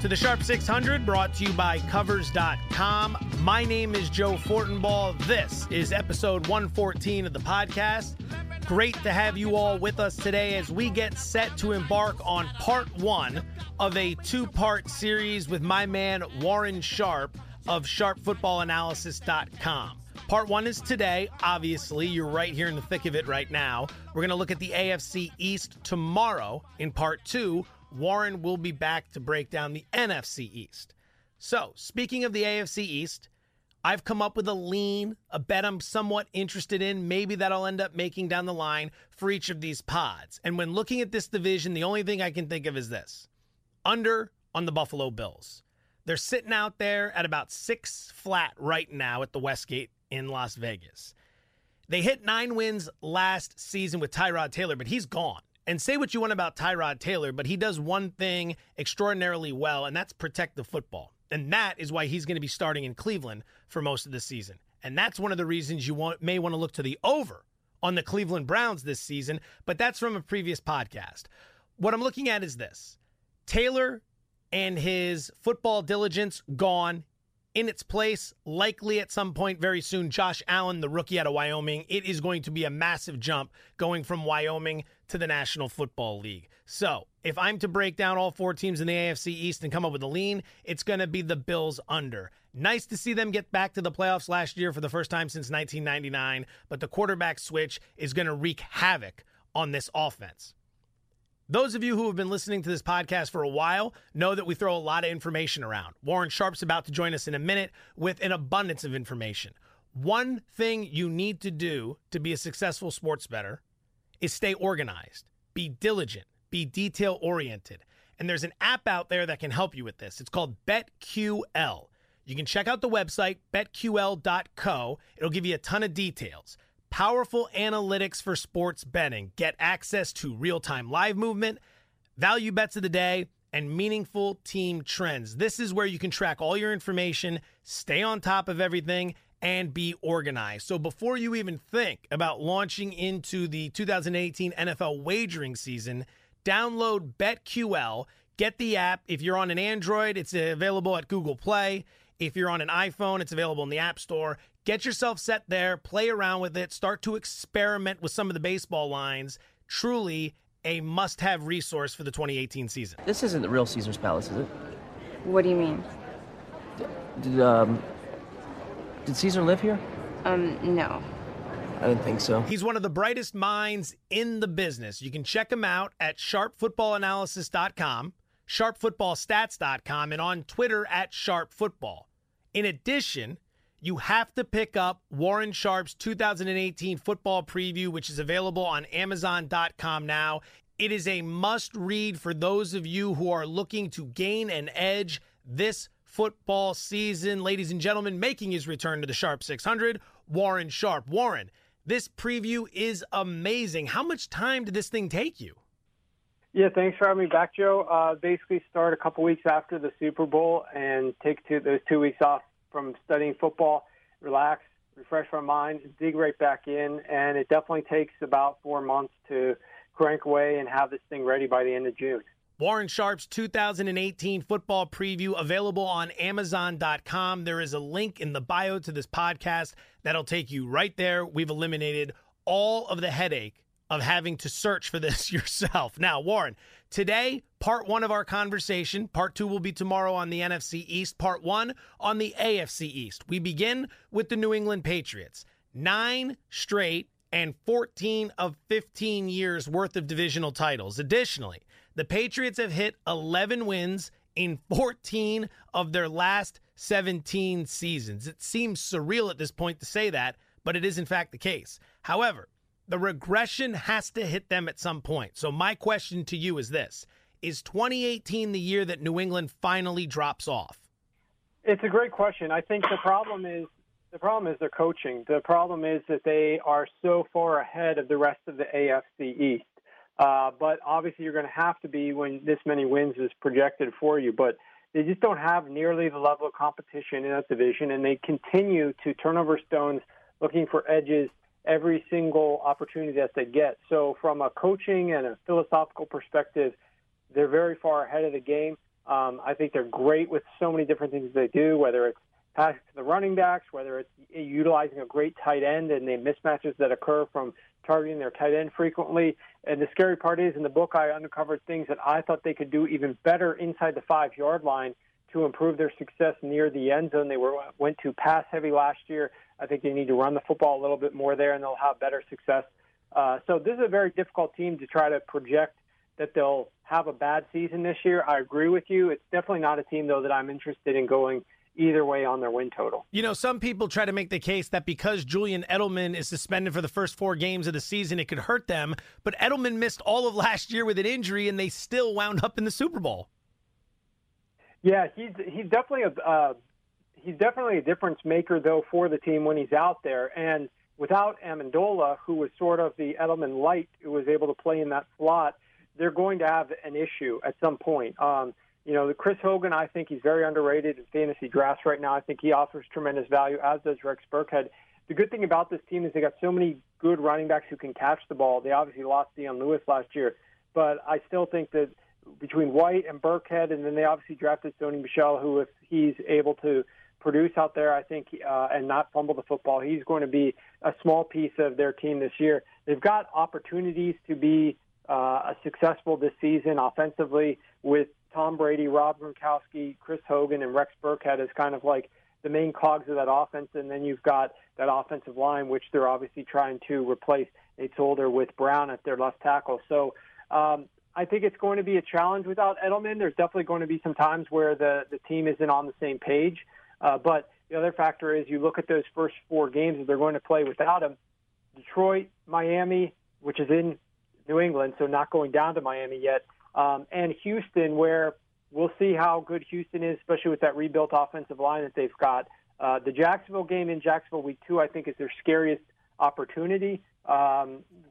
to the Sharp 600, brought to you by Covers.com. My name is Joe Fortenball. This is episode 114 of the podcast. Great to have you all with us today as we get set to embark on part one of a two-part series with my man Warren Sharp of SharpFootballAnalysis.com. Part one is today. Obviously, you're right here in the thick of it right now. We're going to look at the AFC East tomorrow. In part two, Warren will be back to break down the NFC East. So, speaking of the AFC East, I've come up with a lean, a bet I'm somewhat interested in. Maybe that'll end up making down the line for each of these pods. And when looking at this division, the only thing I can think of is this. Under on the Buffalo Bills. They're sitting out there at about 6 flat right now at the Westgate in Las Vegas. They hit 9 wins last season with Tyrod Taylor, but he's gone. And say what you want about Tyrod Taylor, but he does one thing extraordinarily well, and that's protect the football. And that is why he's going to be starting in Cleveland for most of the season. And that's one of the reasons you may want to look to the over on the Cleveland Browns this season, but that's from a previous podcast. What I'm looking at is this. Taylor and his football diligence gone. In its place, likely at some point very soon, Josh Allen, the rookie out of Wyoming. It is going to be a massive jump going from Wyoming to the National Football League. So if I'm to break down all 4 teams in the AFC East and come up with a lean, it's going to be the Bills under. Nice to see them get back to the playoffs last year for the first time since 1999, but the quarterback switch is going to wreak havoc on this offense. Those of you who have been listening to this podcast for a while know that we throw a lot of information around. Warren Sharp's about to join us in a minute with an abundance of information. One thing you need to do to be a successful sports bettor is stay organized, be diligent, be detail-oriented. And there's an app out there that can help you with this. It's called BetQL. You can check out the website, betql.co. It'll give you a ton of details. Powerful analytics for sports betting. Get access to real-time live movement, value bets of the day, and meaningful team trends. This is where you can track all your information, stay on top of everything, and be organized. So before you even think about launching into the 2018 NFL wagering season, download BetQL. Get the app. If you're on an Android, it's available at Google Play. If you're on an iPhone, it's available in the App Store. Get yourself set there, play around with it, start to experiment with some of the baseball lines. Truly a must-have resource for the 2018 season. This isn't the real Caesar's Palace, is it? What do you mean? Did Caesar live here? No. I didn't think so. He's one of the brightest minds in the business. You can check him out at SharpFootballAnalysis.com. SharpFootballStats.com, and on Twitter at SharpFootball. In addition, you have to pick up Warren Sharp's 2018 football preview, which is available on Amazon.com now. It is a must-read for those of you who are looking to gain an edge this football season. Ladies and gentlemen, making his return to the Sharp 600, Warren Sharp. Warren, this preview is amazing. How much time did this thing take you? Yeah, thanks for having me back, Joe. Basically start a couple weeks after the Super Bowl and take those 2 weeks off from studying football, relax, refresh my mind, dig right back in. And it definitely takes about 4 months to crank away and have this thing ready by the end of June. Warren Sharp's 2018 football preview available on Amazon.com. There is a link in the bio to this podcast that'll take you right there. We've eliminated all of the headache of having to search for this yourself. Now, Warren, today, part one of our conversation. Part two will be tomorrow on the NFC East. Part one on the AFC East. We begin with the New England Patriots. 9 straight and 14 of 15 years worth of divisional titles. Additionally, the Patriots have hit 11 wins in 14 of their last 17 seasons. It seems surreal at this point to say that, but it is in fact the case. However, the regression has to hit them at some point. So my question to you is this. Is 2018 the year that New England finally drops off? It's a great question. I think the problem is their coaching. The problem is that they are so far ahead of the rest of the AFC East. But obviously you're going to have to be when this many wins is projected for you. But they just don't have nearly the level of competition in that division, and they continue to turn over stones looking for edges every single opportunity that they get. So from a coaching and a philosophical perspective, they're very far ahead of the game. I think they're great with so many different things they do, whether it's passes to the running backs, whether it's utilizing a great tight end and the mismatches that occur from targeting their tight end frequently. And the scary part is, in the book, I uncovered things that I thought they could do even better inside the 5-yard line to improve their success near the end zone. They went to pass heavy last year. I think they need to run the football a little bit more there, and they'll have better success. So this is a very difficult team to try to project that they'll have a bad season this year. I agree with you. It's definitely not a team, though, that I'm interested in going either way on their win total. You know, some people try to make the case that because Julian Edelman is suspended for the first 4 games of the season, it could hurt them. But Edelman missed all of last year with an injury, and they still wound up in the Super Bowl. Yeah, he's definitely a difference maker, though, for the team when he's out there. And without Amendola, who was sort of the Edelman light, who was able to play in that slot, they're going to have an issue at some point. You know, Chris Hogan, I think he's very underrated in fantasy drafts right now. I think he offers tremendous value, as does Rex Burkhead. The good thing about this team is they got so many good running backs who can catch the ball. They obviously lost Deion Lewis last year, but I still think that between White and Burkhead, and then they obviously drafted Sony Michel, who, if he's able to produce out there, I think, and not fumble the football, he's going to be a small piece of their team this year. They've got opportunities to be successful this season offensively with Tom Brady, Rob Gronkowski, Chris Hogan, and Rex Burkhead as kind of like the main cogs of that offense. And then you've got that offensive line, which they're obviously trying to replace Nate Solder with Brown at their left tackle. So, I think it's going to be a challenge without Edelman. There's definitely going to be some times where the team isn't on the same page. But the other factor is you look at those first 4 games that they're going to play without him: Detroit, Miami, which is in New England, so not going down to Miami yet, and Houston, where we'll see how good Houston is, especially with that rebuilt offensive line that they've got. The Jacksonville game in Jacksonville Week 2, I think, is their scariest opportunity.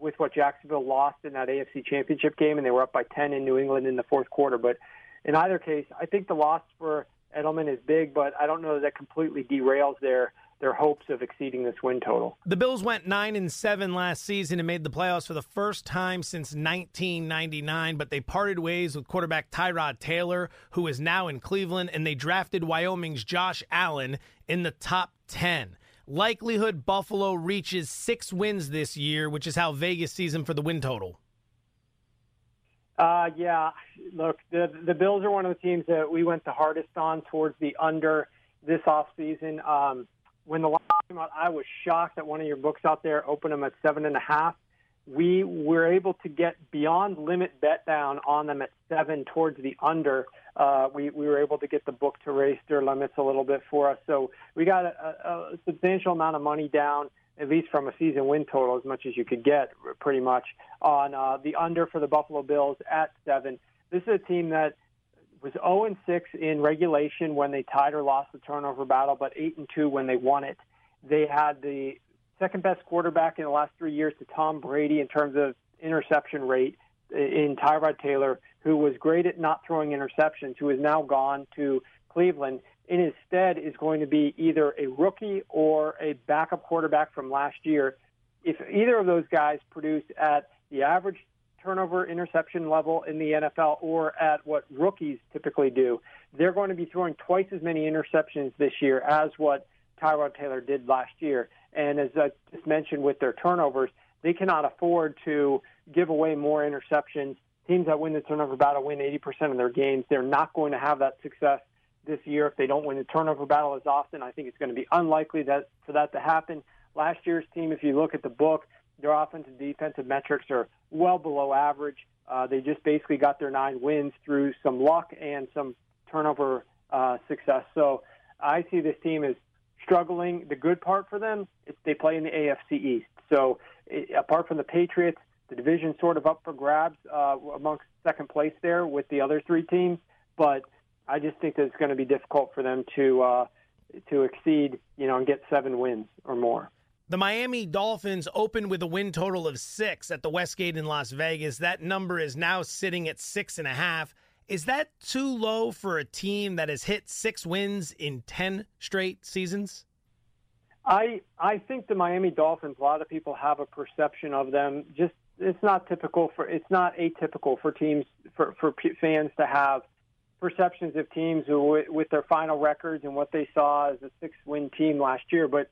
With what Jacksonville lost in that AFC Championship game, and they were up by 10 in New England in the fourth quarter. But in either case, I think the loss for Edelman is big, but I don't know that completely derails their hopes of exceeding this win total. The Bills went 9-7 last season and made the playoffs for the first time since 1999, but they parted ways with quarterback Tyrod Taylor, who is now in Cleveland, and they drafted Wyoming's Josh Allen in the top 10. Likelihood Buffalo reaches 6 wins this year, which is how Vegas sees them for the win total. Yeah, look, the Bills are one of the teams that we went the hardest on towards the under this offseason. When the line came out, I was shocked that one of your books out there opened them at 7.5. We were able to get beyond limit bet down on them at 7 towards the under. We were able to get the book to raise their limits a little bit for us. So we got a substantial amount of money down, at least from a season win total, as much as you could get pretty much, on the under for the Buffalo Bills at 7. This is a team that was 0-6 in regulation when they tied or lost the turnover battle, but 8-2 when they won it. They had the second-best quarterback in the last 3 years to Tom Brady in terms of interception rate, in Tyrod Taylor, who was great at not throwing interceptions, who is now gone to Cleveland. In his stead is going to be either a rookie or a backup quarterback from last year. If either of those guys produce at the average turnover interception level in the NFL or at what rookies typically do, they're going to be throwing twice as many interceptions this year as what Tyrod Taylor did last year. And as I just mentioned with their turnovers, they cannot afford to give away more interceptions. Teams that win the turnover battle win 80% of their games. They're not going to have that success this year if they don't win the turnover battle as often. I think it's going to be unlikely for that to happen. Last year's team, if you look at the book, their offensive and defensive metrics are well below average. They just basically got their 9 wins through some luck and some turnover success. So I see this team as struggling. The good part for them is they play in the AFC East. So apart from the Patriots, the division sort of up for grabs amongst second place there with the other 3 teams. But I just think that it's going to be difficult for them to exceed, you know, and get 7 wins or more. The Miami Dolphins opened with a win total of 6 at the Westgate in Las Vegas. That number is now sitting at 6.5. Is that too low for a team that has hit 6 wins in 10 straight seasons? I think the Miami Dolphins, a lot of people have a perception of them. Just it's not atypical for teams, for fans to have perceptions of teams who, with their final records and what they saw as a 6-win team last year, but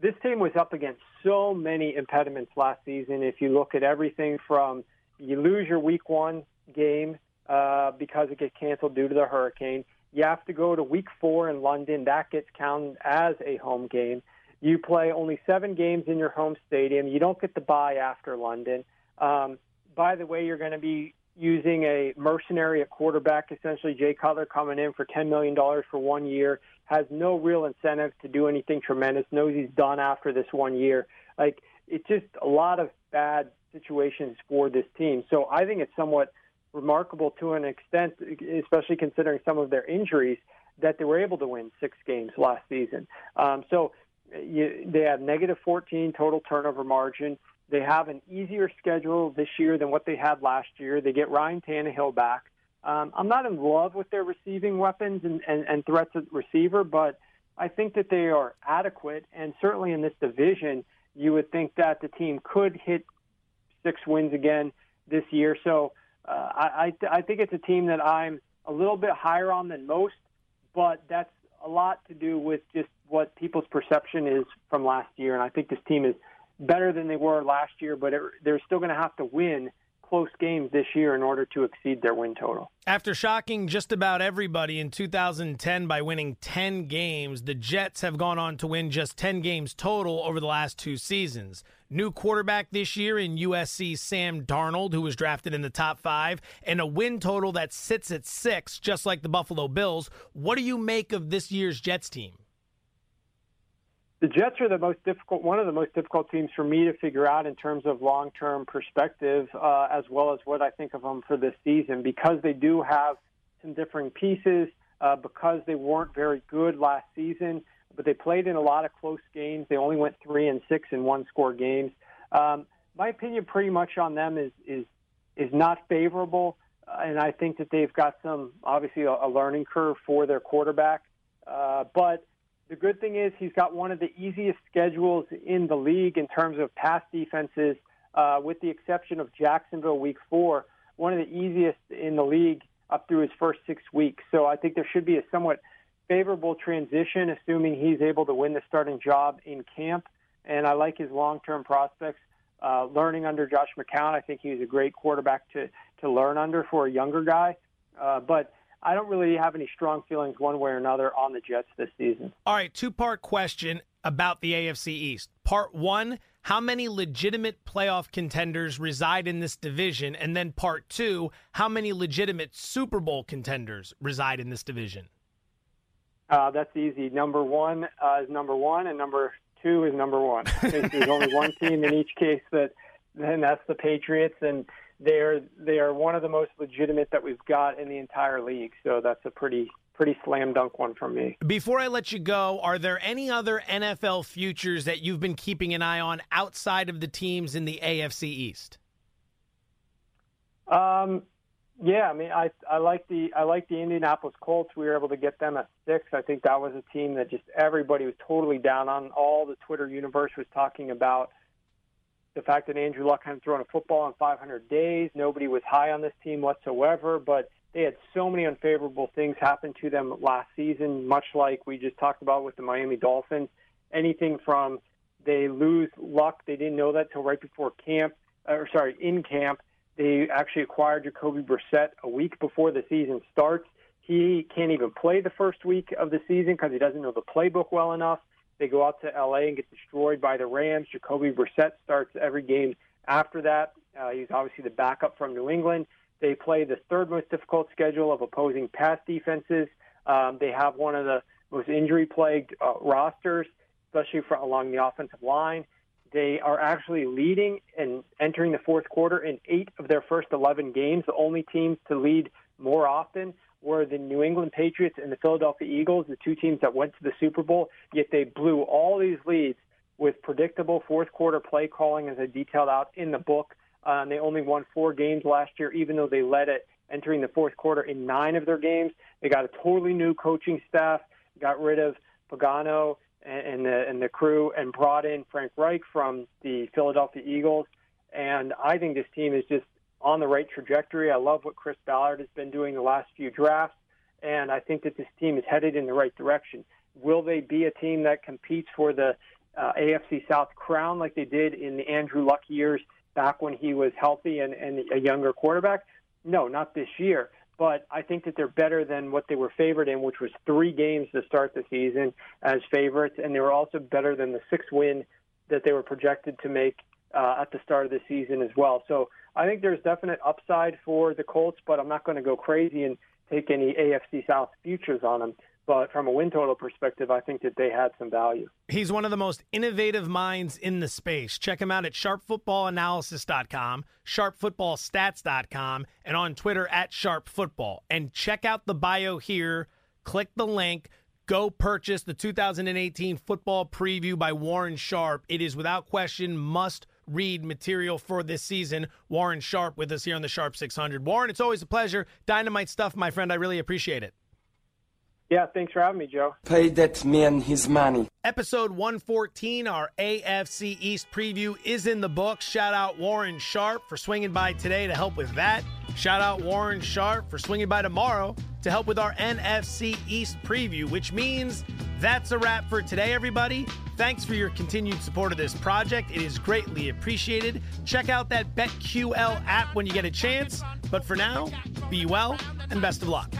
this team was up against so many impediments last season. If you look at everything from you lose your week one game because it gets canceled due to the hurricane, you have to go to week 4 in London. That gets counted as a home game. You play only 7 games in your home stadium. You don't get the bye after London. By the way, you're going to be using a mercenary, a quarterback, essentially Jay Cutler coming in for $10 million for 1 year, has no real incentive to do anything tremendous, knows he's done after this 1 year. Like, it's just a lot of bad situations for this team. So I think it's somewhat remarkable to an extent, especially considering some of their injuries, that they were able to win 6 games last season. They have negative 14 total turnover margin. They have an easier schedule this year than what they had last year. They get Ryan Tannehill back. I'm not in love with their receiving weapons and threats at receiver, but I think that they are adequate. And certainly in this division, you would think that the team could hit 6 wins again this year. So I think it's a team that I'm a little bit higher on than most, but that's a lot to do with just what people's perception is from last year. And I think this team is better than they were last year, but they're still going to have to win close games this year in order to exceed their win total. After shocking just about everybody in 2010 by winning 10 games, the Jets have gone on to win just 10 games total over the last 2 seasons. New quarterback this year in USC, Sam Darnold, who was drafted in the top 5, and a win total that sits at 6, just like the Buffalo Bills. What do you make of this year's Jets team? The Jets are one of the most difficult teams for me to figure out in terms of long-term perspective, as well as what I think of them for this season, because they do have some differing pieces, because they weren't very good last season, but they played in a lot of close games. They only went 3-6 in one-score games. My opinion pretty much on them is not favorable, and I think that they've got some, obviously, a learning curve for their quarterback, but the good thing is he's got one of the easiest schedules in the league in terms of pass defenses, with the exception of Jacksonville week 4, one of the easiest in the league up through his first 6 weeks. So I think there should be a somewhat favorable transition, assuming he's able to win the starting job in camp. And I like his long-term prospects. Learning under Josh McCown, I think he was a great quarterback to learn under for a younger guy. But I don't really have any strong feelings one way or another on the Jets this season. All right, 2-part question about the AFC East. Part 1, how many legitimate playoff contenders reside in this division? And then part 2, how many legitimate Super Bowl contenders reside in this division? That's easy. Number 1 is number 1, and number 2 is number 1. I think there's only one team in each case, and that's the Patriots, and They are one of the most legitimate that we've got in the entire league, so that's a pretty slam dunk one from me. Before I let you go, are there any other NFL futures that you've been keeping an eye on outside of the teams in the AFC East? Yeah, I mean, I like the Indianapolis Colts. We were able to get them at 6. I think that was a team that just everybody was totally down on. All the Twitter universe was talking about the fact that Andrew Luck hadn't thrown a football in 500 days. Nobody was high on this team whatsoever, but they had so many unfavorable things happen to them last season, much like we just talked about with the Miami Dolphins. Anything from they lose Luck, they didn't know that till right before in camp. They actually acquired Jacoby Brissett a week before the season starts. He can't even play the first week of the season because he doesn't know the playbook well enough. They go out to L.A. and get destroyed by the Rams. Jacoby Brissett starts every game after that. He's obviously the backup from New England. They play the third most difficult schedule of opposing pass defenses. They have one of the most injury-plagued rosters, especially along the offensive line. They are actually leading and entering the fourth quarter in 8 of their first 11 games. The only teams to lead more often were the New England Patriots and the Philadelphia Eagles, the 2 teams that went to the Super Bowl, yet they blew all these leads with predictable fourth-quarter play calling, as I detailed out in the book. They only won 4 games last year, even though they led it entering the fourth quarter in 9 of their games. They got a totally new coaching staff, got rid of Pagano and the crew, and brought in Frank Reich from the Philadelphia Eagles. And I think this team is just on the right trajectory. I love what Chris Ballard has been doing the last few drafts, and I think that this team is headed in the right direction. Will they be a team that competes for the AFC South crown like they did in the Andrew Luck years back when he was healthy and a younger quarterback? No, not this year. But I think that they're better than what they were favored in, which was 3 games to start the season as favorites, and they were also better than the 6-win that they were projected to make at the start of the season as well. So I think there's definite upside for the Colts, but I'm not going to go crazy and take any AFC South futures on them. But from a win total perspective, I think that they had some value. He's one of the most innovative minds in the space. Check him out at SharpFootballAnalysis.com, SharpFootballStats.com, and on Twitter at SharpFootball. And check out the bio here. Click the link. Go purchase the 2018 Football Preview by Warren Sharp. It is without question must-read material for this season. Warren Sharp with us here on the Sharp 600. Warren, it's always a pleasure. Dynamite stuff, my friend. I really appreciate it. Yeah, thanks for having me, Joe. Pay that man his money. Episode 114, our AFC East preview is in the books. Shout out Warren Sharp for swinging by today to help with that. Shout out Warren Sharp for swinging by tomorrow to help with our NFC East preview, which means that's a wrap for today, everybody. Thanks for your continued support of this project. It is greatly appreciated. Check out that BetQL app when you get a chance. But for now, be well and best of luck.